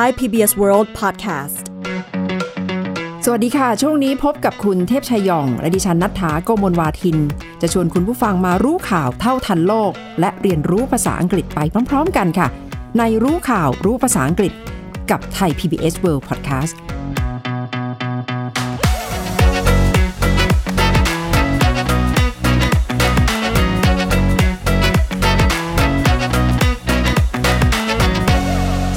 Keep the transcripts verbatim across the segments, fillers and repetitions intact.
Thai พี บี เอส World Podcast สวัสดีค่ะช่วงนี้พบกับคุณเทพชัยหย่องและดิฉันณัฐฐาโกมลวาทินจะชวนคุณผู้ฟังมารู้ข่าวเท่าทันโลกและเรียนรู้ภาษาอังกฤษไปพร้อมๆกันค่ะในรู้ข่าวรู้ภาษาอังกฤษกับ Thai พี บี เอส World Podcast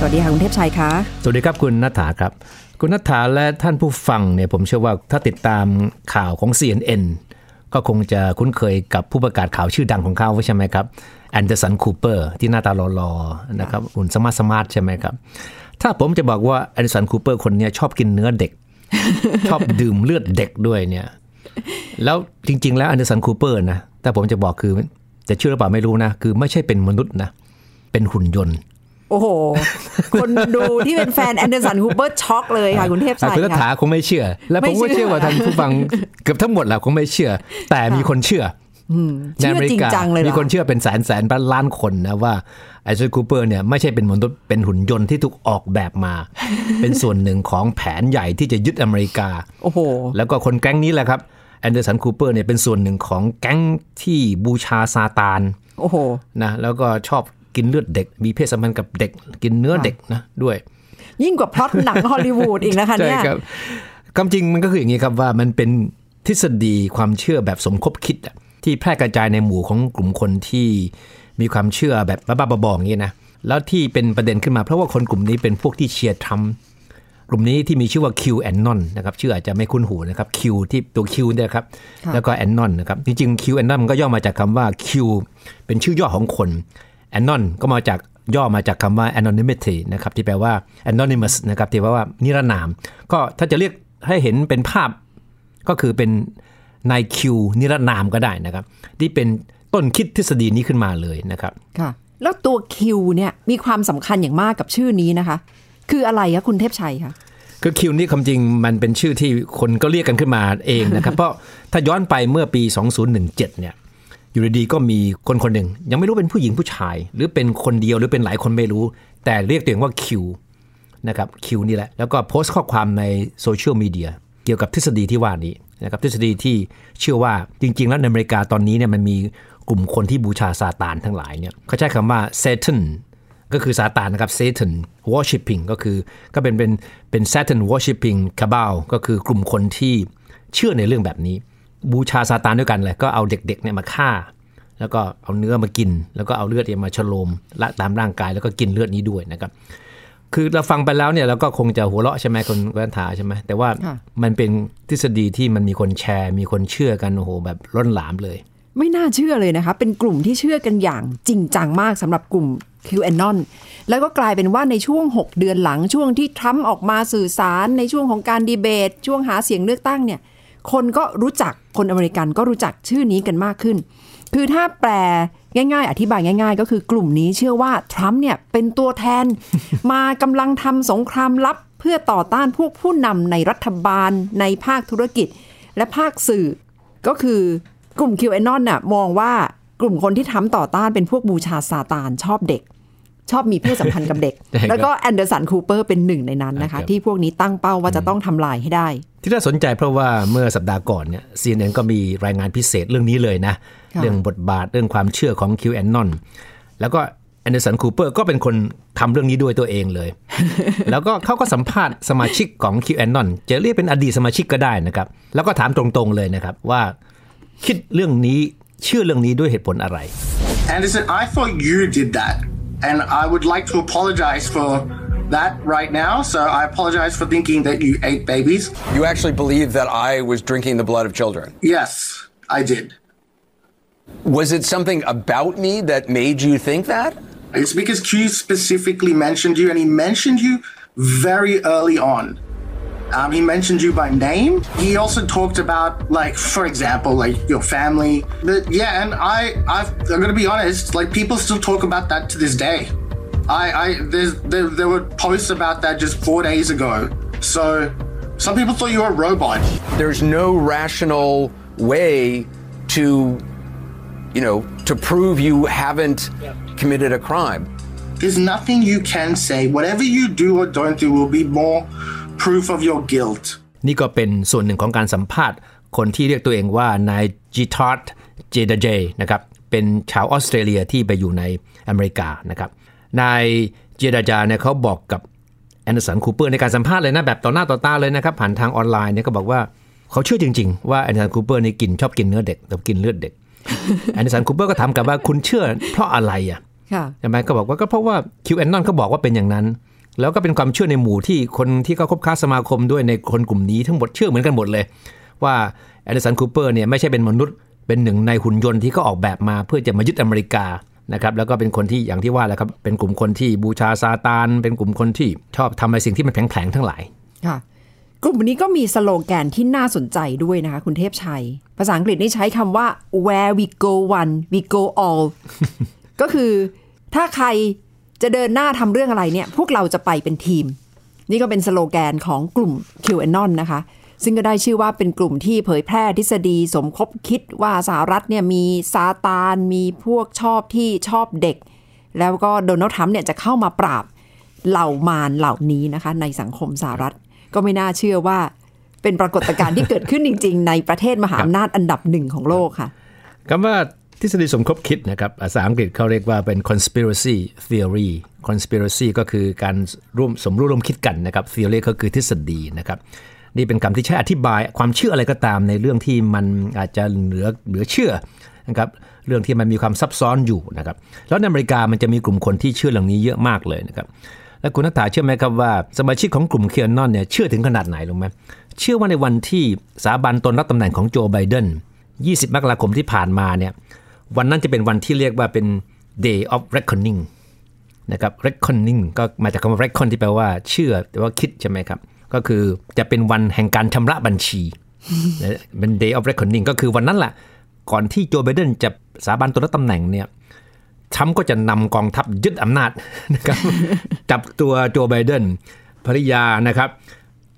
สวัสดีค่ะคุณเทพชัยคะสวัสดีครับคุณณัฐฐาครับคุณณัฐฐาและท่านผู้ฟังเนี่ยผมเชื่อว่าถ้าติดตามข่าวของ ซี เอ็น เอ็น ก็คงจะคุ้นเคยกับผู้ประกาศข่าวชื่อดังของเขาใช่ไหมครับแอนเดอร์สันคูเปอร์ที่หน้าตาหล่อๆนะครับหุ่นสมาร์ทสมาร์ทใช่ไหมครับถ้าผมจะบอกว่าแอนเดอร์สันคูเปอร์คนนี้ชอบกินเนื้อเด็ก ชอบดื่มเลือดเด็กด้วยเนี่ยแล้วจริงๆแล้วแอนเดอร์สันคูเปอร์นะแต่ผมจะบอกคือจะเชื่อหรือเปล่าไม่รู้นะคือไม่ใช่เป็นมนุษย์นะเป็นหุ่นยนต์โอ้โหคนดูที่เป็นแฟนแอนเดอร์สันคูเปอร์ช็อกเลยค่ะคุณเทพชัยค่ะคุณณัฐฐาคงไม่เชื่อและผมก็เชื่อว่าท่านผู้ฟังเกือบทั้งหมดแหละคงไม่เชื่อแต่มีคนเชื่อในอเมริกามีคนเชื่อเป็นแสนแสนล้านคนนะว่าแอนเดอร์สันคูเปอร์เนี่ยไม่ใช่เป็นมนุษย์เป็นหุ่นยนต์ที่ถูกออกแบบมาเป็นส่วนหนึ่งของแผนใหญ่ที่จะยึดอเมริกาโอ้โหแล้วก็คนแก๊งนี้แหละครับแอนเดอร์สันคูเปอร์เนี่ยเป็นส่วนหนึ่งของแก๊งที่บูชาซาตานโอ้โหนะแล้วก็ชอบกินเลือดเด็กมีเพศสัมพันธ์กับเด็กกินเนื้อเด็กนะด้วยยิ่งกว่าพล็อตหนังฮอลลีวูดอีกนะคะเนี่ยใช่ครับความจริงมันก็คืออย่างนี้ครับว่ามันเป็นทฤษฎีความเชื่อแบบสมคบคิดที่แพร่กระจายในหมู่ของกลุ่มคนที่มีความเชื่อแบบบ้าๆบอๆอย่างนี้นะแล้วที่เป็นประเด็นขึ้นมาเพราะว่าคนกลุ่มนี้เป็นพวกที่เชียร์ทรัมป์กลุ่มนี้ที่มีชื่อว่า QAnon นะครับชื่ออาจจะไม่คุ้นหูนะครับ Q ที่ตัว Q เนี่ยครับแล้วก็ Anon นะครับจริงๆ QAnon มันก็ย่อมาจากคำว่า Q เป็นชื่อย่อของคนAnon ก็มาจากย่อมาจากคำว่า anonymity นะครับที่แปลว่า anonymous นะครับที่แปลว่านิรนามก็ถ้าจะเรียกให้เห็นเป็นภาพก็คือเป็นนาย Q นิรนามก็ได้นะครับที่เป็นต้นคิดทฤษฎีนี้ขึ้นมาเลยนะครับค่ะแล้วตัว Q เนี่ยมีความสำคัญอย่างมากกับชื่อนี้นะคะคืออะไรคะคุณเทพชัยคะคือ Q นี่คำจริงมันเป็นชื่อที่คนก็เรียกกันขึ้นมาเองนะครับ เพราะถ้าย้อนไปเมื่อปีสองพันสิบเจ็ดเนี่ยอยู่ดีๆก็มีคนคนหนึ่งยังไม่รู้เป็นผู้หญิงผู้ชายหรือเป็นคนเดียวหรือเป็นหลายคนไม่รู้แต่เรียกตัวเองว่า Q นะครับ Q นี่แหละแล้วก็โพสต์ข้อความในโซเชียลมีเดียเกี่ยวกับทฤษฎีที่ว่านี้นะครับทฤษฎีที่เชื่อว่าจริงๆแล้วในอเมริกาตอนนี้เนี่ยมันมีกลุ่มคนที่บูชาซาตานทั้งหลายเนี่ยเขาใช้คำว่า Satan ก็คือซาตานนะครับ Satan Worshipping ก็คือก็เป็นเป็นเป็น Satan Worshipping Cabal ก็คือกลุ่มคนที่เชื่อในเรื่องแบบนี้บูชาซาตานด้วยกันเลยก็เอาเด็กๆเนี่ยมาฆ่าแล้วก็เอาเนื้อมากินแล้วก็เอาเลือดเนี่ยมาฉโลมละตามร่างกายแล้วก็กินเลือดนี้ด้วยนะครับคือเราฟังไปแล้วเนี่ยเราก็คงจะหัวเราะใช่ไหมคนแวนถาใช่ไหมแต่ว่ามันเป็นทฤษฎีที่มันมีคนแชร์มีคนเชื่อกันโอ้โหแบบล้นหลามเลยไม่น่าเชื่อเลยนะคะเป็นกลุ่มที่เชื่อกันอย่างจริงจังมากสำหรับกลุ่ม QAnon แล้วก็กลายเป็นว่าในช่วงหกเดือนหลังช่วงที่ทรัมป์ออกมาสื่อสารในช่วงของการดีเบตช่วงหาเสียงเลือกตั้งเนี่ยคนก็รู้จักคนอเมริกันก็รู้จักชื่อนี้กันมากขึ้นคือถ้าแปลง่ายๆอธิบายง่ายๆก็คือกลุ่มนี้เชื่อว่าทรัมป์เนี่ยเป็นตัวแทน มากำลังทำสงครามลับเพื่อต่อต้านพวกผู้นำในรัฐบาลในภาคธุรกิจและภาคสื่อก็คือกลุ่ม QAnon น่ะมองว่ากลุ่มคนที่ทำต่อต้านเป็นพวกบูชาซาตานชอบเด็กชอบมีเพศสัมพันธ์กับเด็ก แล้วก็แอนเดอร์สันคูเปอร์เป็นหนึ่งในนั้นนะคะ ที่พวกนี้ตั้งเป้าว่าจะต้องทำลายให้ได้ที่น่าสนใจเพราะว่าเมื่อสัปดาห์ก่อนเนี่ย ซี เอ็น เอ็น ก็มีรายงานพิเศษเรื่องนี้เลยนะ เรื่องบทบาทเรื่องความเชื่อของ QAnon แล้วก็แอนเดอร์สันคูเปอร์ก็เป็นคนทำเรื่องนี้ด้วยตัวเองเลย แล้วก็เขาก็สัมภาษณ์สมาชิกของ QAnon จะเรียกเป็นอดีตสมาชิกก็ได้นะครับแล้วก็ถามตรงๆเลยนะครับว่าคิดเรื่องนี้เชื่อเรื่องนี้ด้วยเหตุผลอะไร Anderson, I thought you did that.And I would like to apologize for that right now. So I apologize for thinking that you ate babies. You actually believe that I was drinking the blood of children? Yes, I did. Was it something about me that made you think that? It's because Q specifically mentioned you, and he mentioned you very early on. Um, he mentioned you by name. He also talked about, like, for example, like your family. But yeah, and I, I've, I'm gonna be honest. Like, people still talk about that to this day. I, I, there's, there, there were posts about that just four days ago. So, some people thought you were a robot. There's no rational way to, you know, to prove you haven't committed a crime. There's nothing you can say. Whatever you do or don't do will be more proof of your guilt. นี่ก็เป็นส่วนหนึ่งของการสัมภาษณ์คนที่เรียกตัวเองว่านายจิทาร์ดเจดเจนะครับเป็นชาวออสเตรเลียที่ไปอยู่ในอเมริกานะครับนายเจดเจเนี่ยเขาบอกกับแอนเดอร์สันคูเปอร์ในการสัมภาษณ์เลยนะแบบต่อหน้าต่อตาเลยนะครับผ่านทางออนไลน์เนี่ยก็บอกว่าเขาเชื่อจริงๆว่าแอนเดอร์สันคูเปอร์นี่กินชอบกินเนื้อเด็กแต่กินเลือดเด็กแอนเดอร์สันคูเปอร์ก็ถามกลับว่าคุณเชื่อเพราะอะไรอ่ะทำไมก็บอกว่าก็เพราะว่า QAnon เขาบอกว่าเป็นอย่างนั้นแล้วก็เป็นความเชื่อในหมู่ที่คนที่เขาคบค้าสมาคมด้วยในคนกลุ่มนี้ทั้งหมดเชื่อเหมือนกันหมดเลยว่าแอนเดอร์สันคูเปอร์เนี่ยไม่ใช่เป็นมนุษย์เป็นหนึ่งในหุ่นยนต์ที่เขาออกแบบมาเพื่อจะมายึดอเมริกานะครับแล้วก็เป็นคนที่อย่างที่ว่าแหละครับเป็นกลุ่มคนที่บูชาซาตานเป็นกลุ่มคนที่ชอบทำอะไรสิ่งที่มันแผลงๆทั้งหลายค่ะกลุ่มนี้ก็มีสโลแกนที่น่าสนใจด้วยนะคะคุณเทพชัยภาษาอังกฤษนี่ใช้คำว่า where we go one we go all ก็คือถ้าใครจะเดินหน้าทำเรื่องอะไรเนี่ยพวกเราจะไปเป็นทีมนี่ก็เป็นสโลแกนของกลุ่ม QAnon นะคะซึ่งก็ได้ชื่อว่าเป็นกลุ่มที่เผยแพร่ทฤษฎีสมคบคิดว่าสหรัฐเนี่ยมีซาตานมีพวกชอบที่ชอบเด็กแล้วก็โดนัลด์ทรัมป์เนี่ยจะเข้ามาปราบเหล่ามารเหล่านี้นะคะในสังคมสหรัฐก็ไม่น่าเชื่อว่าเป็นปรากฏการณ์ ที่เกิดขึ้นจริงๆในประเทศมหาอำนาจอันดับหนึ่งของโลกค่ะคำว่าทฤษฎีสมคบคิดนะครับภาษาอังกฤษเขาเรียกว่าเป็น conspiracy theory conspiracy ก็คือการร่วมสมรู้ร่วมคิดกันนะครับ theory ก็คือทฤษฎีนะครับนี่เป็นคำที่ใช้อธิบายความเชื่ออะไรก็ตามในเรื่องที่มันอาจจะเหลือเหลือเชื่อนะครับเรื่องที่มันมีความซับซ้อนอยู่นะครับแล้วในอเมริกามันจะมีกลุ่มคนที่เชื่อเรื่องนี้เยอะมากเลยนะครับและคุณนัทธาเชื่อไหมครับว่าสมาชิกของกลุ่มQAnonเนี่ยเชื่อถึงขนาดไหนรู้ไหมเชื่อว่าในวันที่สาบานตนรับตำแหน่งของโจไบเดนยี่สิบมกราคมที่ผ่านมาเนี่ยวันนั้นจะเป็นวันที่เรียกว่าเป็น Day of Reckoning นะครับ Reckoning ก็มาจากคำว่า Reckon ที่แปลว่าเชื่อแต่ว่าคิดใช่ไหมครับก็คือจะเป็นวันแห่งการชำระบัญชีเป็น Day of Reckoning ก็คือวันนั้นแหละก่อนที่โจไบเดนจะสาบานตนรับตำแหน่งเนี่ยทรัมป์ก็จะนำกองทัพยึดอำนาจนะครับ จับตัวโจไบเดนภริยานะครับ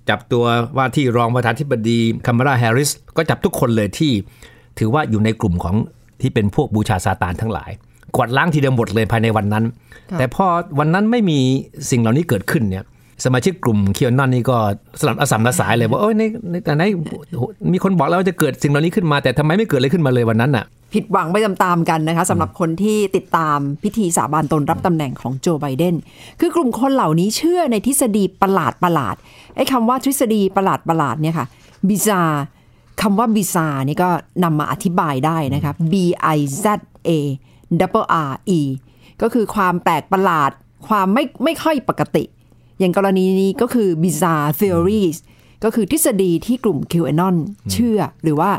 จับตัวว่าที่รองประธานาธิบดีคัมมาลาแฮร์ริสก็จับทุกคนเลยที่ถือว่าอยู่ในกลุ่มของที่เป็นพวกบูชาซาตานทั้งหลายกวาดล้างทีเดียวหมดเลยภายในวันนั้น แต่พอวันนั้นไม่มีสิ่งเหล่านี้เกิดขึ้นเนี่ยสมาชิกกลุ่มQAnonนี่ก็สลับอสัมละสายเลยว่าเอ้ยในแต่ไหนมีคนบอกแล้วว่าจะเกิดสิ่งเหล่านี้ขึ้นมาแต่ทำไมไม่เกิดอะไรขึ้นมาเลยวันนั้นน่ะผิดหวังไปตามๆกันนะคะสำหรับคนที่ติดตามพิธีสาบานตนรับตำแหน่งของโจไบเดนคือกลุ่มคนเหล่านี้เชื่อในทฤษฎีประหลาดประหลาดไอ้คำว่าทฤษฎีประหลาดประหลาดเนี่ยค่ะบิซาคำว่าบิซานี่ก็นำมาอธิบายได้นะคะ B I Z A double R E ก็คือความแปลกประหลาดความไม่ไม่ค่อยปกติอย่างกรณีนี้ก็คือ bizarre theories ก็คือทฤษฎีที่กลุ่ม QAnon เชื่อหรือว่า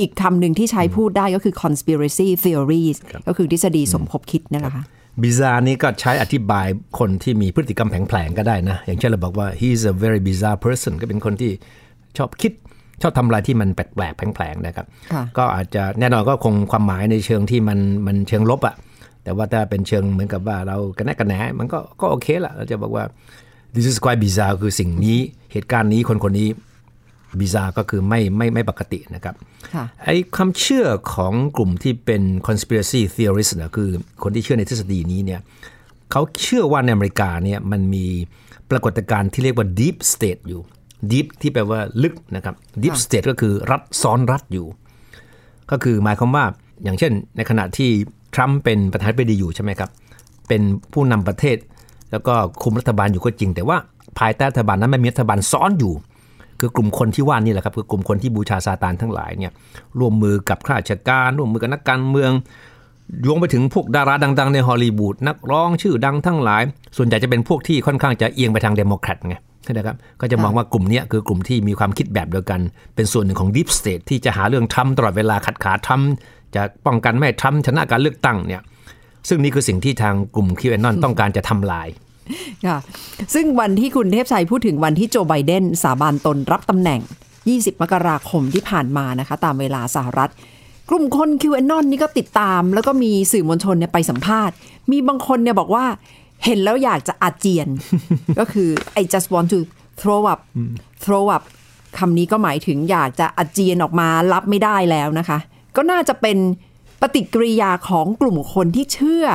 อีกคำหนึ่งที่ใช้พูดได้ก็คือ conspiracy theories ก็คือทฤษฎีสมคบคิดนะคะ bizarre นี่ก็ใช้อธิบายคนที่มีพฤติกรรมแผลงๆก็ได้นะอย่างเช่นเราบอกว่า he's a very bizarre person ก็เป็นคนที่ชอบคิดชอบทำอะไรที่มันแปลกๆแผลงๆนะครับก็อาจจะแน่นอนก็คงความหมายในเชิงที่มันมันเชิงลบอะแต่ว่าถ้าเป็นเชิงเหมือนกับว่าเรากระแนะกระแหนมันก็ก็โอเคละเราจะบอกว่าThis is quite bizarre คือสิ่งนี้เหตุการณ์นี้คนคนนี้ bizarre ก็คือไม่ไม่ไม่ปกตินะครับไอ้ความเชื่อของกลุ่มที่เป็น conspiracy theorist นะคือคนที่เชื่อในทฤษฎีนี้เนี่ยเขาเชื่อว่าในอเมริกาเนี่ยมันมีปรากฏการณ์ที่เรียกว่า deep state อยู่ deep ที่แปลว่าลึกนะครับ deep state ก็คือรัฐซ้อนรัฐอยู่ก็คือหมายความว่าอย่างเช่นในขณะที่ทรัมป์เป็นประธานาธิบดีอยู่ใช่ไหมครับเป็นผู้นำประเทศแล้วก็คุมรัฐบาลอยู่ก็จริงแต่ว่าภายใต้รัฐบาลนั้นมันมีรัฐบาลซ้อนอยู่คือกลุ่มคนที่ว่านี่แหละครับคือกลุ่มคนที่บูชาซาตานทั้งหลายเนี่ยร่วมมือกับข้าราชการร่วมมือกับนักการเมืองโยงไปถึงพวกดาราดังๆในฮอลลีวูดนักร้องชื่อดังทั้งหลายส่วนใหญ่จะเป็นพวกที่ค่อนข้างจะเอียงไปทางเดโมแครตไงใช่ไหมครับก็จะมองว่ากลุ่มนี้คือกลุ่มที่มีความคิดแบบเดียวกันเป็นส่วนหนึ่งของดีฟสเตทที่จะหาเรื่องทำตลอดเวลาขัดขาทำจะป้องกันไม่ทำชนะการเลือกตั้งเนี่ยซึ่งนี่คือสิ่งที่ทางกลุ่ม QAnon ต้องการจะทำลายค่ะซึ่งวันที่คุณเทพชัยพูดถึงวันที่โจไบเดนสาบานตนรับตำแหน่งยี่สิบมกราคมที่ผ่านมานะคะตามเวลาสหรัฐกลุ่มคน QAnon นี่ก็ติดตามแล้วก็มีสื่อมวลชนเนี่ยไปสัมภาษณ์มีบางคนเนี่ยบอกว่าเห็นแล้วอยากจะอาเจียน ก็คือ I just want to throw up throw up คำนี้ก็หมายถึงอยากจะอาเจียนออกมารับไม่ได้แล้วนะคะก็น่าจะเป็นปฏิกิริยาของกลุ่มคนที่เชื่อ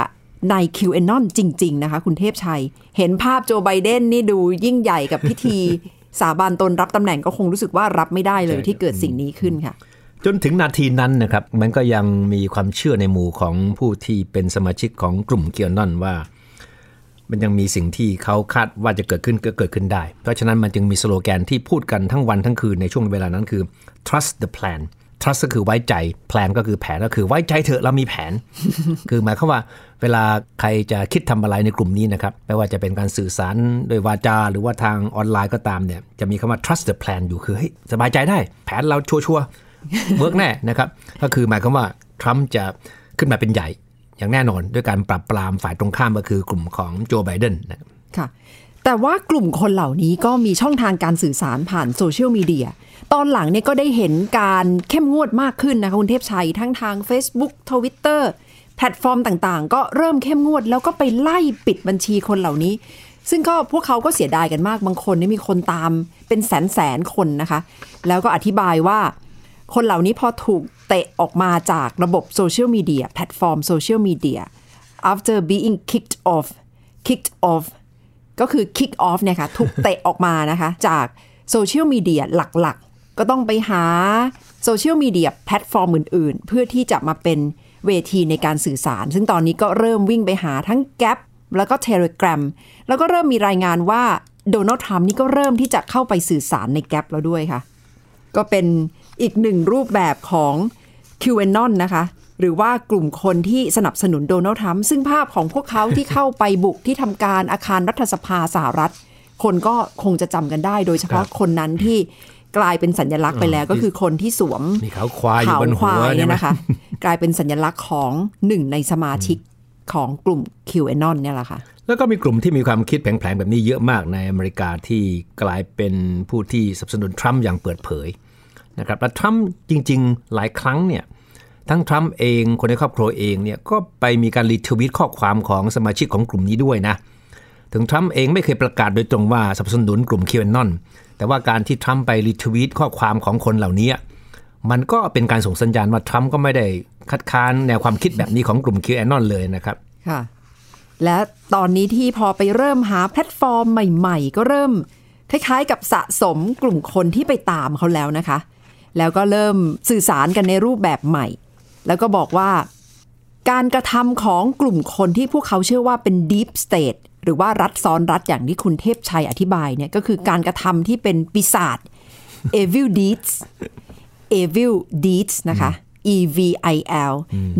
ใน คิว เอ นอน จริงๆนะคะคุณเทพชัยเห็นภาพโจไบเดนนี่ดูยิ่งใหญ่กับพิธี สาบานตนรับตำแหน่งก็คงรู้สึกว่ารับไม่ได้เลยที่เกิดสิ่งนี้ขึ้นค่ะจนถึงนาทีนั้นนะครับมันก็ยังมีความเชื่อในหมู่ของผู้ที่เป็นสมาชิกของกลุ่ม QAnon ว่ามันยังมีสิ่งที่เขาคาดว่าจะเกิดขึ้นก็เกิดขึ้นได้เพราะฉะนั้นมันจึงมีสโลแกนที่พูดกันทั้งวันทั้งคืนในช่วงเวลานั้นคือ trust the plan trust ก็คือไว้ใจ plan ก็คือแผนก็คือไว้ใจเถอะเรามีแผน คือหมายความว่าเวลาใครจะคิดทำอะไรในกลุ่มนี้นะครับไม่ว่าจะเป็นการสื่อสารโดยวาจาหรือว่าทางออนไลน์ก็ตามเนี่ยจะมีคำว่า trust the plan อยู่คือเฮ้ยสบายใจได้แผนเราชัวร์เวิร์กแน่นะครับก็คือหมายความว่าทรัมป์จะขึ้นมาเป็นใหญ่อย่างแน่นอนด้วยการปราบปรามฝ่ายตรงข้ามก็คือกลุ่มของโจไบเดนนะครับค่ะแต่ว่ากลุ่มคนเหล่านี้ก็มีช่องทางการสื่อสารผ่านโซเชียลมีเดียตอนหลังเนี่ยก็ได้เห็นการเข้มงวดมากขึ้นนะคะคุณเทพชัยทั้งทาง Facebook Twitter แพลตฟอร์มต่างๆก็เริ่มเข้มงวดแล้วก็ไปไล่ปิดบัญชีคนเหล่านี้ซึ่งก็พวกเขาก็เสียดายกันมากบางคนนี่มีคนตามเป็นแสนๆคนนะคะแล้วก็อธิบายว่าคนเหล่านี้พอถูกเตะออกมาจากระบบโซเชียลมีเดียแพลตฟอร์มโซเชียลมีเดีย after being kicked off kicked off ก็คือ kick off เนี่ยค่ะถูกเตะออกมานะคะจากโซเชียลมีเดียหลักๆก็ต้องไปหาโซเชียลมีเดียแพลตฟอร์มอื่นๆเพื่อที่จะมาเป็นเวทีในการสื่อสารซึ่งตอนนี้ก็เริ่มวิ่งไปหาทั้ง Gap แล้วก็ Telegram แล้วก็เริ่มมีรายงานว่าโดนัลด์ทรัมป์นี่ก็เริ่มที่จะเข้าไปสื่อสารใน Gap แล้วด้วยค่ะก็เป็นอีกหนึ่งรูปแบบของ QAnon นะคะหรือว่ากลุ่มคนที่สนับสนุนโดนัลด์ทรัมป์ซึ่งภาพของพวกเขาที่เข้าไปบุกที่ทำการอาคารรัฐสภาสหรัฐคนก็คงจะจำกันได้โดยเฉพาะคนนั้นที่กลายเป็นสัญลักษณ์ไปแล้วก็คือคนที่สวมขาวควายอยู่บนหัวเนี่ยนะคะกลายเป็นสัญลักษณ์ของหนึ่งในสมาชิกของกลุ่ม QAnon เนี่ยแหละค่ะแล้วก็มีกลุ่มที่มีความคิดแผลงๆแบบนี้เยอะมากในอเมริกาที่กลายเป็นผู้ที่สนับสนุนทรัมป์อย่างเปิดเผยนะครับและทรัมป์จริงๆหลายครั้งเนี่ยทั้งทรัมป์เองคนในครอบครัวเองเนี่ยก็ไปมีการรีทวีตข้อความของสมาชิกของกลุ่มนี้ด้วยนะถึงทรัมป์เองไม่เคยประกาศโดยตรงว่าสนับสนุนกลุ่ม QAnon แต่ว่าการที่ทรัมป์ไปรีทวีตข้อความของคนเหล่านี้มันก็เป็นการส่งสัญญาณว่าทรัมป์ก็ไม่ได้คัดค้านแนวความคิดแบบนี้ของกลุ่ม QAnon เลยนะครับค่ะและตอนนี้ที่พอไปเริ่มหาแพลตฟอร์มใหม่ๆก็เริ่มคล้ายๆกับสะสมกลุ่มคนที่ไปตามเขาแล้วนะคะแล้วก็เริ่มสื่อสารกันในรูปแบบใหม่แล้วก็บอกว่าการกระทำของกลุ่มคนที่พวกเขาเชื่อว่าเป็น deep state หรือว่ารัฐซ้อนรัฐอย่างที่คุณเทพชัยอธิบายเนี่ยก็คือการกระทำที่เป็นปีศาจ evil deeds evil deeds นะคะ e v i l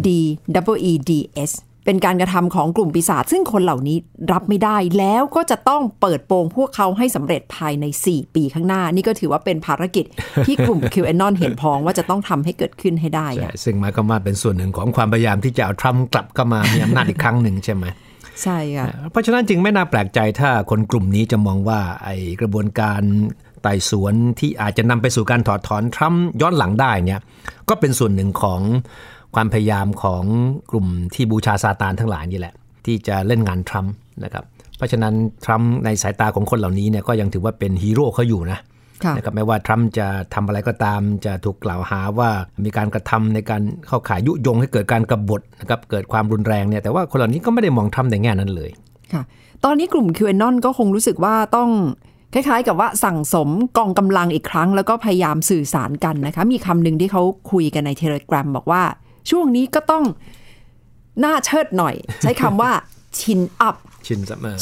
d w e d s เป็นการกระทำของกลุ่มปีศาจซึ่งคนเหล่านี้รับไม่ได้แล้วก็จะต้องเปิดโปงพวกเขาให้สำเร็จภายในสี่ปีข้างหน้านี่ก็ถือว่าเป็นภารกิจที่กลุ่ม QAnon เห็นพ้องว่าจะต้องทำให้เกิดขึ้นให้ได้ใช่ซึ่งหมายความว่าเป็นส่วนหนึ่งของความพยายามที่จะเอาทรัมป์กลับเข้ามามีอำนาจอีกครั้งหนึ่งใช่ไหมใช่ค่ะเพราะฉะนั้นจึงไม่น่าแปลกใจถ้าคนกลุ่มนี้จะมองว่าไอ้กระบวนการไต่สวนที่อาจจะนำไปสู่การถอดถอนทรัมป์ย้อนหลังได้เนี่ยก็เป็นส่วนหนึ่งของความพยายามของกลุ่มที่บูชาซาตานทั้งหลายนี่แหละที่จะเล่นงานทรัมป์นะครับเพราะฉะนั้นทรัมป์ในสายตาของคนเหล่านี้เนี่ยก็ยังถือว่าเป็นฮีโร่เขาอยู่นะนะครับไม่ว่าทรัมป์จะทำอะไรก็ตามจะถูกกล่าวหาว่ามีการกระทำในการเข้าข่ายยุยงให้เกิดการกบฏนะครับเกิดความรุนแรงเนี่ยแต่ว่าคนเหล่านี้ก็ไม่ได้มองทรัมป์ในแง่นั้นเลยค่ะตอนนี้กลุ่ม QAnon ก็คงรู้สึกว่าต้องคล้ายๆกับว่าสั่งสมกองกำลังอีกครั้งแล้วก็พยายามสื่อสารกันนะคะมีคำหนึ่งที่เขาคุยกันใน Telegram บอกว่าช่วงนี้ก็ต้องหน้าเชิดหน่อยใช้คำว่า chin up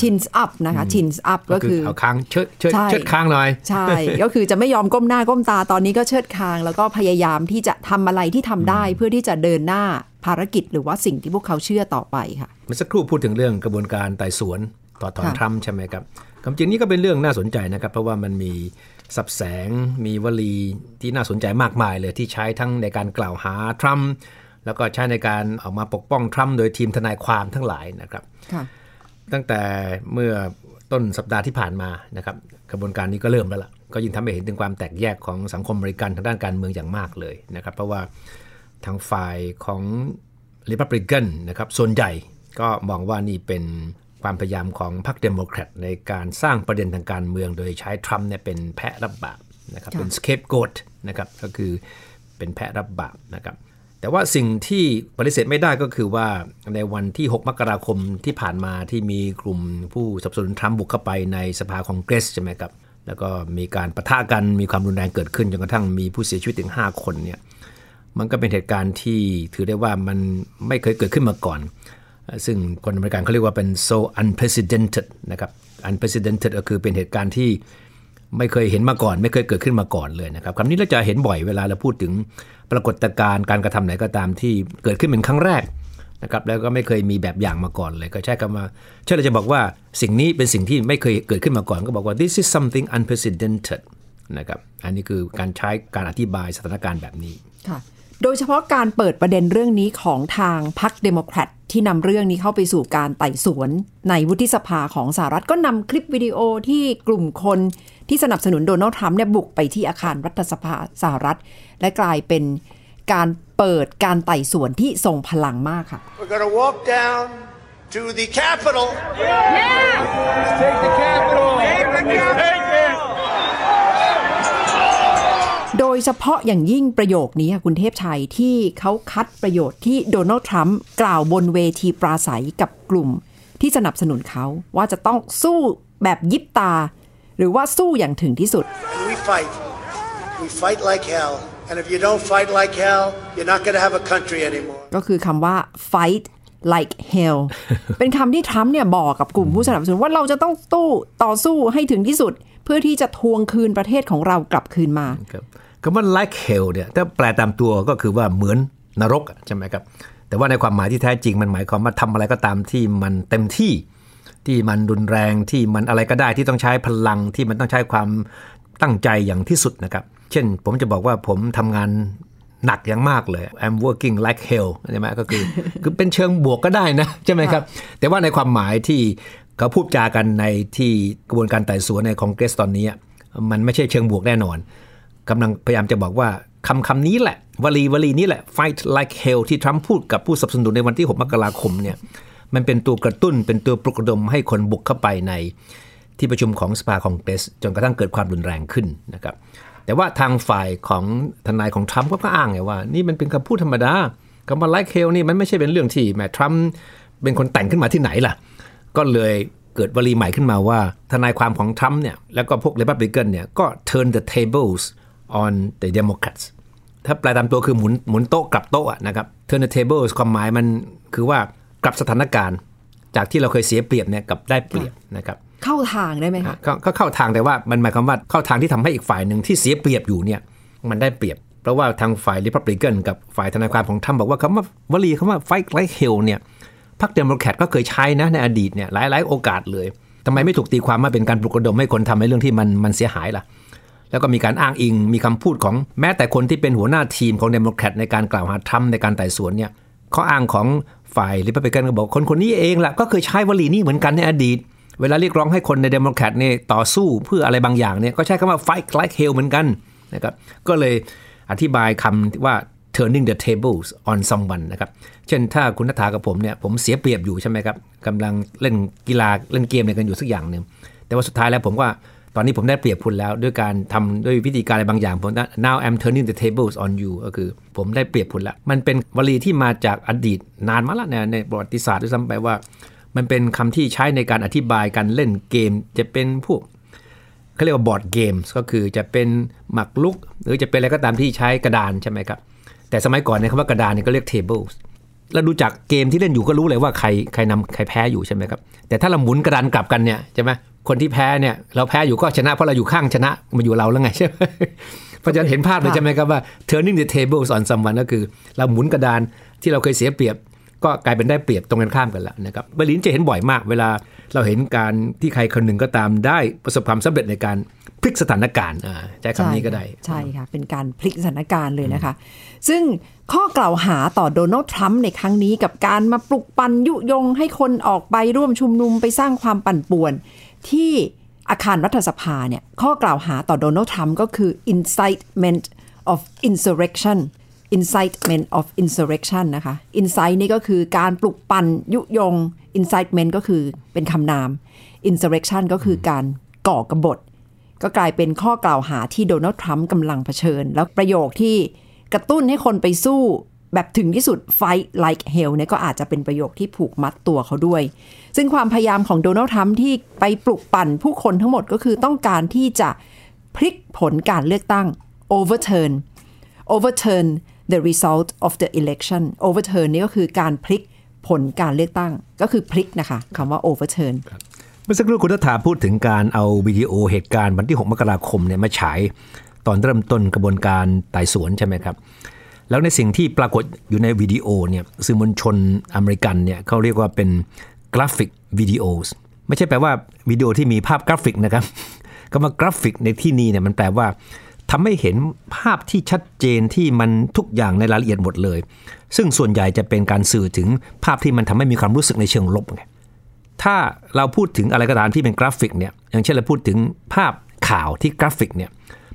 chin up นะคะ chin up ก็คือเอาค้างเชิดเชิดเชิดค้างหน่อยใช่ก็คือจะไม่ยอมก้มหน้าก้มตาตอนนี้ก็เชิดค้างแล้วก็พยายามที่จะทำอะไรที่ทำได้เพื่อที่จะเดินหน้าภารกิจหรือว่าสิ่งที่พวกเขาเชื่อต่อไปค่ะเมื่อสักครู่พูดถึงเรื่องกระบวนการไต่สวนต่อถอนทรัมป์ใช่ไหมครับความจริงนี่ก็เป็นเรื่องน่าสนใจนะครับเพราะว่ามันมีสับแสงมีวลีที่น่าสนใจมากมายเลยที่ใช้ทั้งในการกล่าวหาทรัมป์แล้วก็ใช้ในการออกมาปกป้องทรัมป์โดยทีมทนายความทั้งหลายนะครับตั้งแต่เมื่อต้นสัปดาห์ที่ผ่านมานะครับกระบวนการนี้ก็เริ่มแล้วล่ะก็ยิ่งทำให้เห็นถึงความแตกแยกของสังคมอเมริกันทางด้านการเมืองอย่างมากเลยนะครับเพราะว่าทางฝ่ายของ Republican นะครับส่วนใหญ่ก็มองว่านี่เป็นความพยายามของพรรค Democrat ในการสร้างประเด็นทางการเมืองโดยใช้ทรัมป์เนี่ยเป็นแพะรับบาปนะครับเป็น scapegoat นะครับก็คือเป็นแพะรับบาปนะครับ แต่ว่าสิ่งที่ปฏิเสธไม่ได้ก็คือว่าในวันที่หกมกราคมที่ผ่านมาที่มีกลุ่มผู้สนับสนุนทรัมป์บุกเข้าไปในสภาคองเกรสใช่ไหมครับแล้วก็มีการปะทะกันมีความรุนแรงเกิดขึ้นจนกระทั่งมีผู้เสียชีวิตถึงห้าคนเนี่ยมันก็เป็นเหตุการณ์ที่ถือได้ว่ามันไม่เคยเกิดขึ้นมาก่อนซึ่งคนอเมริกันเขาเรียกว่าเป็น so unprecedented นะครับ unprecedented ก็คือเป็นเหตุการณ์ที่ไม่เคยเห็นมาก่อนไม่เคยเกิดขึ้นมาก่อนเลยนะครับคำนี้เราจะเห็นบ่อยเวลาเราพูดถึงปรากฏการณ์การกระทำไหนก็ตามที่เกิดขึ้นเป็นครั้งแรกนะครับแล้วก็ไม่เคยมีแบบอย่างมาก่อนเลยก็ใช้คำว่าใช่เราจะบอกว่าสิ่งนี้เป็นสิ่งที่ไม่เคยเกิดขึ้นมาก่อนก็บอกว่า this is something unprecedented นะครับอันนี้คือการใช้การอธิบายสถานการณ์แบบนี้ค่ะโดยเฉพาะการเปิดประเด็นเรื่องนี้ของทางพรรคเดโมแครตที่นำเรื่องนี้เข้าไปสู่การไต่สวนในวุฒิสภาของสหรัฐก็นำคลิปวิดีโอที่กลุ่มคนที่สนับสนุนโดนัลด์ทรัมป์เนี่ยบุกไปที่อาคารรัฐสภาสหรัฐและกลายเป็นการเปิดการไต่สวนที่ทรงพลังมากค่ะ We're gonna walk down to the Capitol. Yeah. Let's take the Capitol. Take the Capitol. โดยเฉพาะอย่างยิ่งประโยคนี้ค่ะคุณเทพชัยที่เขาคัดประโยชน์ที่โดนัลด์ทรัมป์กล่าวบนเวทีปราศัยกับกลุ่มที่สนับสนุนเขาว่าจะต้องสู้แบบยิบตาหรือว่าสู้อย่างถึงที่สุด We fight. We fight like hell. And if you don't fight like hell, you're not going to have a country anymore. ก็คือคำว่า fight like hell เป็นคำที่ทรัมป์เนี่ยบอกกับกลุ่มผู้สนับสนุนว่าเราจะต้องสู้ต่อสู้ให้ถึงที่สุดเพื่อที่จะทวงคืนประเทศของเรากลับคืนมาครับคำว่า like hell เนี่ยถ้าแปลตามตัวก็คือว่าเหมือนนรกใช่ไหมครับแต่ว่าในความหมายที่แท้จริงมันหมายความว่าทำอะไรก็ตามที่มันเต็มที่ที่มันรุนแรงที่มันอะไรก็ได้ที่ต้องใช้พลังที่มันต้องใช้ความตั้งใจอย่างที่สุดนะครับเช่นผมจะบอกว่าผมทำงานหนักอย่างมากเลย I'm working like hell ใช่ไหมก็คือ คือเป็นเชิงบวกก็ได้นะใช่ไหมครับ แต่ว่าในความหมายที่เขาพูดจากันในที่กระบวนการไต่สวนในคองเกรสตอนนี้มันไม่ใช่เชิงบวกแน่นอนกำลังพยายามจะบอกว่าคำคำนี้แหละวลีวลีนี้แหละ fight like hell ที่ทรัมป์พูดกับผู้สนับสนุนในวันที่หกมกราคมเนี่ยมันเป็นตัวกระตุ้นเป็นตัวปลุกระดมให้คนบุกเข้าไปในที่ประชุมของสภาคองเกรสจนกระทั่งเกิดความรุนแรงขึ้นนะครับแต่ว่าทางฝ่ายของทนายของทรัมป์ก็อ้างไงว่านี่มันเป็นคำพูดธรรมดาคำว่า like hell นี่มันไม่ใช่เป็นเรื่องที่แม้ทรัมป์เป็นคนแต่งขึ้นมาที่ไหนล่ะก็เลยเกิดวลีใหม่ขึ้นมาว่าทนายความของทรัมป์เนี่ยแล้วก็พวก Republican เนี่ยก็ turn the tables on the Democrats ถ้าแปลตามตัวคือหมุนหมุนโต๊ะกลับโต๊ะนะครับ turn the tables ความหมายมันคือว่ากลับสถานการณ์จากที่เราเคยเสียเปรียบเนี่ยกับได้เปรียบนะครับเข้าทางได้ไหมคะก็เข้าทางแต่ว่ามันหมายความว่าเข้าทางที่ทำให้อีกฝ่ายหนึ่งที่เสียเปรียบอยู่เนี่ยมันได้เปรียบเพราะว่าทางฝ่าย Republican กับฝ่ายทนายความของทรัมป์บอกว่าคำว่าวลีคำว่า fight like hell เนี่ยพรรค Democrat ก็เคยใช้นะในอดีตเนี่ยหลายๆโอกาสเลยทำไมไม่ถูกตีความมาเป็นการปลุกระดมให้คนทำในเรื่องที่มันมันเสียหายล่ะแล้วก็มีการอ้างอิงมีคำพูดของแม้แต่คนที่เป็นหัวหน้าทีมของ Democrat ในการกล่าวหาทรัมป์ในการไต่สวนเนี่ยข้ออ้างของฝ่าย Republican ก็บอกคนคนนี้เองล่ะก็เคยใช้วลีนี้เหมือนกันในอดีตเวลาเรียกร้องให้คนใน Democrat เนี่ยต่อสู้เพื่ออะไรบางอย่างเนี่ยก็ใช้คำว่า fight like hell เหมือนกันนะครับก็เลยอธิบายคำว่า turning the tables on someone นะครับเช่นถ้าคุณณฐากับผมเนี่ยผมเสียเปรียบอยู่ใช่ไหมครับกำลังเล่นกีฬาเล่นเกมอะไรกันอยู่สักอย่างนึงแต่ว่าสุดท้ายแล้วผมว่าตอนนี้ผมได้เปรียบคุณแล้วด้วยการทำด้วยวิธีการอะไรบางอย่างผม now I'm turning the tables on you ก็คือผมได้เปรียบคุณแล้วมันเป็นวลีที่มาจากอดีตนานมาแล้วในประวัติศาสตร์ด้วยซ้ำไปว่ามันเป็นคำที่ใช้ในการอธิบายการเล่นเกมจะเป็นพวกเขาเรียกว่าบอร์ดเกมก็คือจะเป็นหมากรุกหรือจะเป็นอะไรก็ตามที่ใช้กระดานใช่ไหมครับแต่สมัยก่อนเนี่ยคำว่ากระดานเนี่ยก็เรียก tables แล้วดูจากเกมที่เล่นอยู่ก็รู้เลยว่าใครใครนำใครแพ้อยู่ใช่ไหมครับแต่ถ้าเราหมุนกระดานกลับกันเนี่ยใช่ไหมคนที่แพ้เนี่ยเราแพ้อยู่ก็ชนะเพราะเราอยู่ข้างชนะมันอยู่เราแล้วไงใช่ไหมเพราะฉะนั้นเห็นภาพเลยใช่ไหมครับว่า turning the tables on someone ก็คือเราหมุนกระดานที่เราเคยเสียเปรียบก็กลายเป็นได้เปรียบตรงกันข้ามกันแล้วนะครับเบอร์ลินจะเห็นบ่อยมากเวลาเราเห็นการที่ใครคนหนึ่งก็ตามได้ประสบความสำเร็จในการพลิกสถานการณ์ใช้คำนี้ก็ได้ใช่ค่ะเป็นการพลิกสถานการณ์เลยนะคะซึ่งข้อกล่าวหาต่อโดนัลด์ทรัมป์ในครั้งนี้กับการมาปลุกปั่นยุยงให้คนออกไปร่วมชุมนุมไปสร้างความปั่นป่วนที่อาคารรัฐสภาเนี่ยข้อกล่าวหาต่อโดนัลด์ทรัมป์ก็คือ incitement of insurrection incitement of insurrection นะคะ incite นี่ก็คือการปลุกปั่นยุยง incitement ก็คือเป็นคำนาม insurrection ก็คือการก่อกบฏก็กลายเป็นข้อกล่าวหาที่โดนัลด์ทรัมป์กำลังเผชิญแล้วประโยคที่กระตุ้นให้คนไปสู้ แบบถึงที่สุด Fight like hell เนี่ยก็อาจจะเป็นประโยคที่ผูกมัดตัวเขาด้วยซึ่งความพยายามของโดนัลด์ทรัมป์ที่ไปปลุกปั่นผู้คนทั้งหมดก็คือต้องการที่จะพลิกผลการเลือกตั้ง overturn overturn the result of the election overturn นี่ก็คือการพลิกผลการเลือกตั้งก็คือพลิกนะคะคำว่า overturn เมื่อสักครู่คุณรัฐาพูดถึงการเอาวิดีโอเหตุการณ์วันที่หกมกราคมเนี่ยมาฉายตอนเริ่มต้นกระบวนการไต่สวนใช่ไหมครับแล้วในสิ่งที่ปรากฏอยู่ในวิดีโอเนี่ยสื่อมวลชนอเมริกันเนี่ยเขาเรียกว่าเป็นกราฟิกวิดีโอไม่ใช่แปลว่าวิดีโอที่มีภาพกราฟิกนะครับคำว่ากราฟิกในที่นี้เนี่ยมันแปลว่าทำให้เห็นภาพที่ชัดเจนที่มันทุกอย่างในรายละเอียดหมดเลยซึ่งส่วนใหญ่จะเป็นการสื่อถึงภาพที่มันทำให้มีความรู้สึกในเชิงลบไงถ้าเราพูดถึงอะไรก็ตามที่เป็นกราฟิกเนี่ยอย่างเช่นเราพูดถึงภาพข่าวที่กราฟิกเนี่ย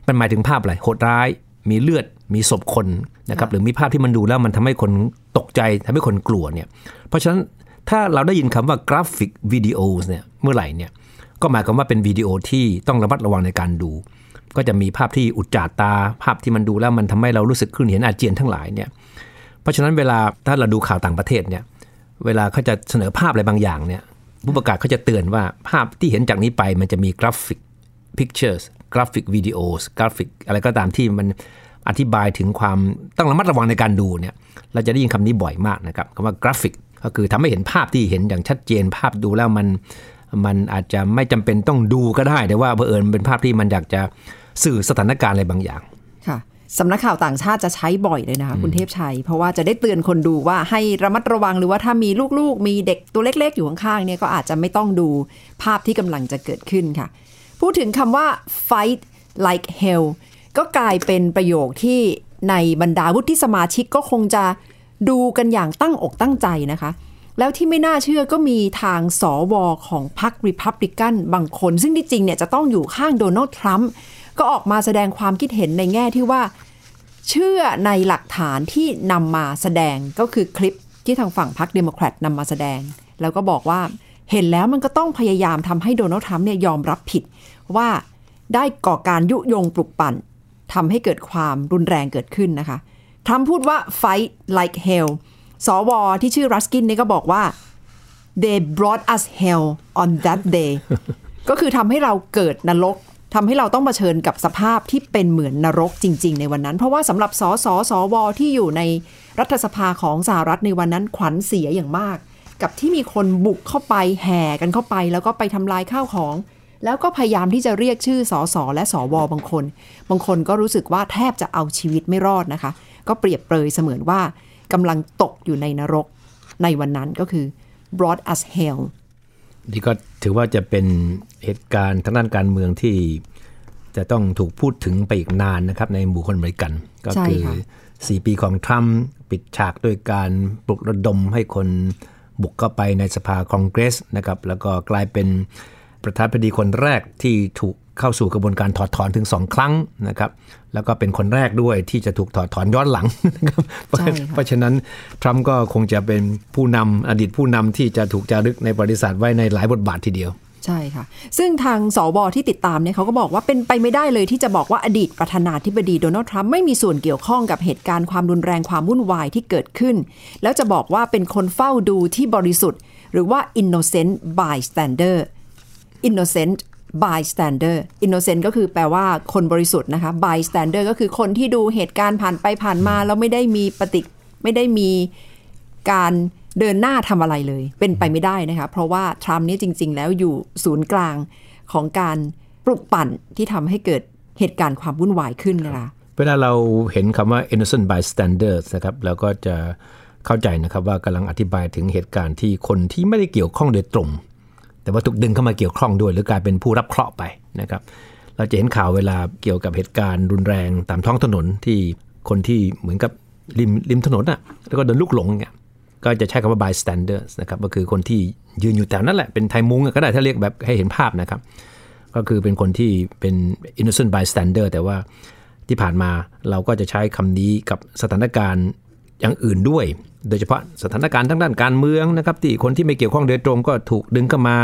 มันหมายถึงภาพอะไรโหดร้ายมีเลือดมีศพคนนะครับหรือมีภาพที่มันดูแล้วมันทำให้คนตกใจทำให้คนกลัวเนี่ยเพราะฉะนั้นถ้าเราได้ยินคำว่ากราฟิกวิดีโอเนี่ยเมื่อไหร่เนี่ยก็หมายความว่าเป็นวิดีโอที่ต้องระมัดระวังในการดูก็จะมีภาพที่อุจจาตาภาพที่มันดูแล้วมันทำให้เรารู้สึกขึ้นเห็นอาเจียนทั้งหลายเนี่ยเพราะฉะนั้นเวลาถ้าเราดูข่าวต่างประเทศเนี่ยเวลาเขาจะเสนอภาพอะไรบางอย่างเนี่ยผู้ประกาศเขาจะเตือนว่าภาพที่เห็นจากนี้ไปมันจะมีกราฟิก pictures กราฟิก videos กราฟิกอะไรก็ตามที่มันอธิบายถึงความต้องระมัดระวังในการดูเนี่ยเราจะได้ยินคำนี้บ่อยมากนะครับคำว่ากราฟิกก็คือทำให้เห็นภาพที่เห็นอย่างชัดเจนภาพดูแล้วมันมันอาจจะไม่จำเป็นต้องดูก็ได้แต่ว่าเผอิญเป็นภาพที่มันอยากจะสื่อสถานการณ์อะไรบางอย่างค่ะสำนักข่าวต่างชาติจะใช้บ่อยเลยนะคะคุณเทพชัยเพราะว่าจะได้เตือนคนดูว่าให้ระมัดระวังหรือว่าถ้ามีลูกๆมีเด็กตัวเล็กๆอยู่ข้างๆเนี่ยก็อาจจะไม่ต้องดูภาพที่กำลังจะเกิดขึ้นค่ะพูดถึงคำว่า fight like hell ก็กลายเป็นประโยคที่ในบรรดาวุฒิสมาชิกก็คงจะดูกันอย่างตั้งอกตั้งใจนะคะแล้วที่ไม่น่าเชื่อก็มีทางสวของพรรค Republican บางคนซึ่งที่จริงเนี่ยจะต้องอยู่ข้างโดนัลด์ทรัมป์ก็ออกมาแสดงความคิดเห็นในแง่ที่ว่าเชื่อในหลักฐานที่นำมาแสดงก็คือคลิปที่ทางฝั่งพรรค Democrat นำมาแสดงแล้วก็บอกว่าเห็นแล้วมันก็ต้องพยายามทำให้โดนัลด์ทรัมป์เนี่ยยอมรับผิดว่าได้ก่อการยุยงปลุกปั่นทำให้เกิดความรุนแรงเกิดขึ้นนะคะทรัมป์พูดว่า fight like hellสวที่ชื่อรัสกินนี่ก็บอกว่า they brought us hell on that day ก็คือทำให้เราเกิดนรกทำให้เราต้องเผชิญกับสภาพที่เป็นเหมือนนรกจริงๆในวันนั้นเพราะว่าสำหรับสสสวที่อยู่ในรัฐสภาของสหรัฐในวันนั้นขวัญเสียอย่างมากกับที่มีคนบุกเข้าไปแห่กันเข้าไปแล้วก็ไปทำลายข้าวของแล้วก็พยายามที่จะเรียกชื่อสสและสวบางคนบางคนก็รู้สึกว่าแทบจะเอาชีวิตไม่รอดนะคะก็เปรียบเปรยเสมือนว่ากำลังตกอยู่ในนรกในวันนั้นก็คือ brought us hell นี่ก็ถือว่าจะเป็นเหตุการณ์ทางด้านการเมืองที่จะต้องถูกพูดถึงไปอีกนานนะครับในหมู่คนอเมริกันก็คือสี่ปีของทรัมป์ปิดฉากด้วยการปลุกระดมให้คนบุกเข้าไปในสภาคอนเกรสนะครับแล้วก็กลายเป็นประธานาธิบดีคนแรกที่ถูกเข้าสู่กระบวนการถอดถอนถึงสองครั้งนะครับแล้วก็เป็นคนแรกด้วยที่จะถูกถอดถอนย้อนหลังนะครับเพราะฉะนั้นทรัมป์ก็คงจะเป็นผู้นำอดีตผู้นำที่จะถูกจารึกในประวัติศาสตร์ไว้ในหลายบทบาททีเดียวใช่ค่ะซึ่งทางสวที่ติดตามเนี่ยเขาก็บอกว่าเป็นไปไม่ได้เลยที่จะบอกว่าอดีตประธานาธิบดีโดนัลด์ทรัมป์ไม่มีส่วนเกี่ยวข้องกับเหตุการณ์ความรุนแรงความวุ่นวายที่เกิดขึ้นแล้วจะบอกว่าเป็นคนเฝ้าดูที่บริสุทธิ์หรือว่า innocent bystander innocent bystander innocent ก็คือแปลว่าคนบริสุทธิ์นะคะ bystander ก็คือคนที่ดูเหตุการณ์ผ่านไปผ่านมาแล้วไม่ได้มีปฏิไม่ได้มีการเดินหน้าทำอะไรเลยเป็นไปไม่ได้นะคะเพราะว่าทรัมป์นี่จริงๆแล้วอยู่ศูนย์กลางของการปลุกปั่นที่ทำให้เกิดเหตุการณ์ความวุ่นวายขึ้นนะคะเวลาเราเห็นคำว่า innocent bystanders นะครับเราก็จะเข้าใจนะครับว่ากำลังอธิบายถึงเหตุการณ์ที่คนที่ไม่ได้เกี่ยวข้องโดยตรงแต่ว่าถูกดึงเข้ามาเกี่ยวข้องด้วยหรือกลายเป็นผู้รับเคราะห์ไปนะครับเราจะเห็นข่าวเวลาเกี่ยวกับเหตุการณ์รุนแรงตามท้องถนนที่คนที่เหมือนกับริมริมถนนน่ะแล้วก็โดนลูกหลงเนี่ยก็จะใช้คำว่า bystanders นะครับก็คือคนที่ยืนอยู่แถวนั้นแหละเป็นไทยมุงก็ได้ถ้าเรียกแบบให้เห็นภาพนะครับก็คือเป็นคนที่เป็น innocent bystander แต่ว่าที่ผ่านมาเราก็จะใช้คำนี้กับสถานการณ์อย่างอื่นด้วยโดยเฉพาะสถานการณ์ทางด้านการเมืองนะครับที่คนที่ไม่เกี่ยวข้องโดยตรงก็ถูกดึงเข้ามา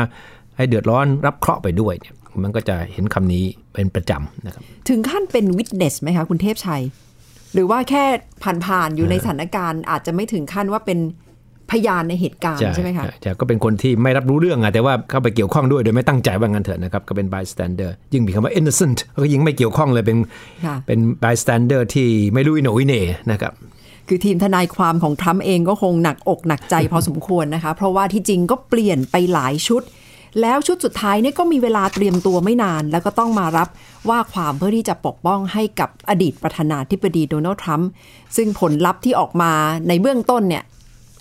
ให้เดือดร้อนรับเคราะห์ไปด้วยเนี่ยมันก็จะเห็นคำนี้เป็นประจำนะครับถึงขั้นเป็น witness ไหมคะคุณเทพชัย หรือว่าแค่ผ่านๆอยู่ในสถานการณ์อาจจะไม่ถึงขั้นว่าเป็นพยานในเหตุการณ์ใช่ไหมคะใช่ก็เป็นคนที่ไม่รับรู้เรื่องอะแต่ว่าเข้าไปเกี่ยวข้องด้วยโดยไม่ตั้งใจว่างั้นเถอะนะครับก็เป็น bystander ยิ่งมีคำว่า innocent ก็ยิ่งไม่เกี่ยวข้องเลยเป็นเป็น bystander ที่ไม่รู้อีโหน่อีเหน่นะครับคือทีมทนายความของทรัมป์เองก็คงหนักอกหนักใจ พอสมควรนะคะเพราะว่าที่จริงก็เปลี่ยนไปหลายชุดแล้วชุดสุดท้ายเนี่ยก็มีเวลาเตรียมตัวไม่นานแล้วก็ต้องมารับว่าความเพื่อที่จะปกป้องให้กับอดีตประธานาธิบดีโดนัลด์ทรัมป์ซึ่งผลลัพธ์ที่ออกมาในเบื้องต้นเนี่ย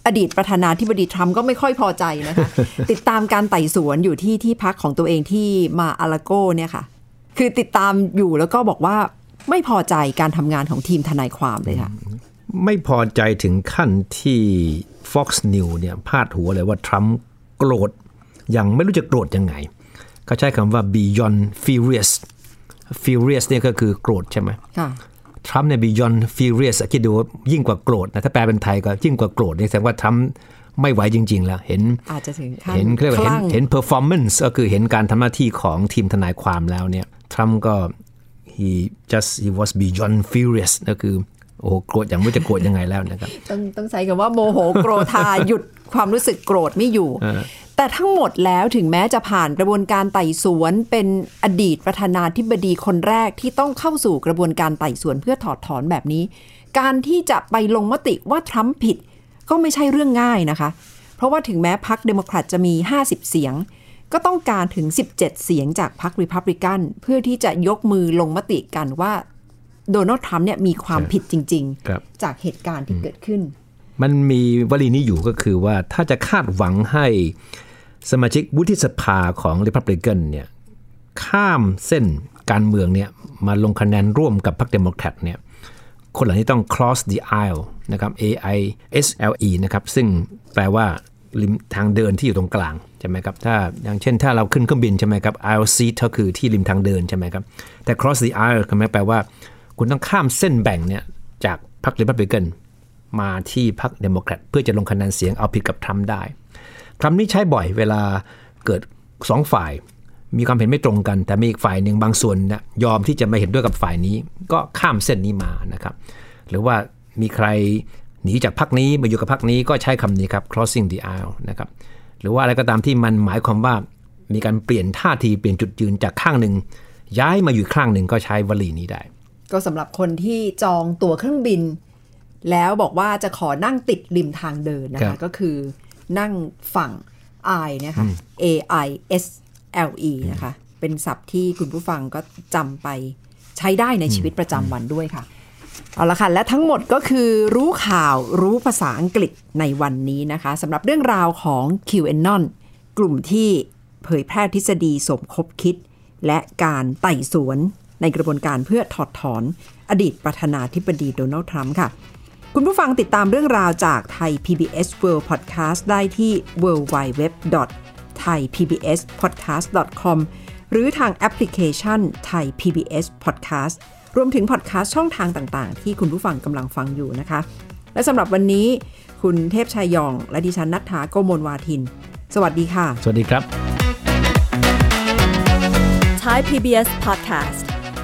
อดีตประธานาธิบดีทรัมป์ก็ไม่ค่อยพอใจนะคะ ติดตามการไต่สวนอยู่ที่ที่พักของตัวเองที่มาอาลาโกเนี่ยค่ะคือติดตามอยู่แล้วก็บอกว่าไม่พอใจการทำงานของทีมทนายความเลยค่ะไม่พอใจถึงขั้นที่ Fox News เนี่ยพาดหัวเลยว่าทรัมป์โกรธยังไม่รู้จะโกรธยังไงเขาใช้คำว่า beyond furious furious เนี่ยก็คือโกรธใช่ไหมค่ะทรัมป์เนี่ย beyond furious คิดดูยิ่งกว่าโกรธนะถ้าแปลเป็นไทยก็ยิ่งกว่าโกรธนี่แสดงว่าทรัมป์ไม่ไหวจริงๆแล้วเห็นอาจจะถึงเห็นเรียกว่าเห็นเห็น performance ก็คือเห็นการทำหน้าที่ของทีมทนายความแล้วเนี่ยทรัมป์ก็ he just he was beyond furious ก็คือโอ้โหโกรธอย่างไม่จะโกรธยังไงแล้วนะครับต้องต้องใช้คำว่าโมโหโกรธาหยุดความรู้สึกโกรธไม่อยู่แต่ทั้งหมดแล้วถึงแม้จะผ่านกระบวนการไต่สวนเป็นอดีตประธานาธิบดีคนแรกที่ต้องเข้าสู่กระบวนการไต่สวนเพื่อถอดถอนแบบนี้การที่จะไปลงมติว่าทรัมป์ผิดก็ไม่ใช่เรื่องง่ายนะคะเพราะว่าถึงแม้พรรคเดโมแครตจะมีห้าสิบเสียงก็ต้องการถึงสิบเจ็ดเสียงจากพรรค Republican เพื่อที่จะยกมือลงมติกันว่าโดนัลด์ทรัมป์เนี่ยมีความผิดจริงๆจากเหตุการณ์ที่เกิดขึ้นมันมีวลีนี้อยู่ก็คือว่าถ้าจะคาดหวังให้สมาชิกวุฒิสภาของ Republican เนี่ยข้ามเส้นการเมืองเนี่ยมาลงคะแนนร่วมกับพรรค Democrat เนี่ยคนเหล่านี้ต้อง cross the aisle นะครับ A I S L E นะครับซึ่งแปลว่าริมทางเดินที่อยู่ตรงกลางใช่ไหมครับถ้าอย่างเช่นถ้าเราขึ้นเครื่องบินใช่ไหมครับ aisle seat ก็คือที่ริมทางเดินใช่ไหมครับแต่ cross the aisle ก็แปลว่าคุณต้องข้ามเส้นแบ่งเนี่ยจากพรรค Republican มาที่พรรค Democrat เพื่อจะลงคะแนนเสียงเอาผิดกับทรัมป์ได้คำนี้ใช้บ่อยเวลาเกิดสองฝ่ายมีความเห็นไม่ตรงกันแต่มีอีกฝ่ายหนึ่งบางส่วนนะยอมที่จะไม่เห็นด้วยกับฝ่ายนี้ก็ข้ามเส้นนี้มานะครับหรือว่ามีใครหนีจากพรรคนี้มาอยู่กับพรรคนี้ก็ใช้คำนี้ครับ crossing the aisle นะครับหรือว่าอะไรก็ตามที่มันหมายความว่ามีการเปลี่ยนท่าทีเปลี่ยนจุดยืนจากข้างหนึ่งย้ายมาอยู่ข้างหนึ่งก็ใช้วลีนี้ได้ก็สำหรับคนที่จองตั๋วเครื่องบินแล้วบอกว่าจะขอนั่งติดริมทางเดินนะคะก็คือนั่งฝั่ง I นะคะ A I S L E นะคะเป็นศัพท์ที่คุณผู้ฟังก็จำไปใช้ได้ในชีวิตประจำวันด้วยค่ะเอาละค่ะและทั้งหมดก็คือรู้ข่าวรู้ภาษาอังกฤษในวันนี้นะคะสำหรับเรื่องราวของ QAnon กลุ่มที่เผยแพร่ทฤษฎีสมคบคิดและการไต่สวนในกระบวนการเพื่อถอดถอนอดีตประธานาธิบดีโดนัลด์ทรัมป์ค่ะคุณผู้ฟังติดตามเรื่องราวจากไทย พี บี เอส World Podcast ได้ที่ ดับเบิลยู ดับเบิลยู ดับเบิลยู ดอท ไทย พี บี เอส พอดแคสต์ ดอท คอม หรือทางแอปพลิเคชัน Thai พี บี เอส Podcast รวมถึง podcast ช่องทางต่างๆที่คุณผู้ฟังกำลังฟังอยู่นะคะและสำหรับวันนี้คุณเทพชัยยองค์และดิฉันณัฐฐา โกมลวาทินสวัสดีค่ะสวัสดีครับ Thai พี บี เอส Podcast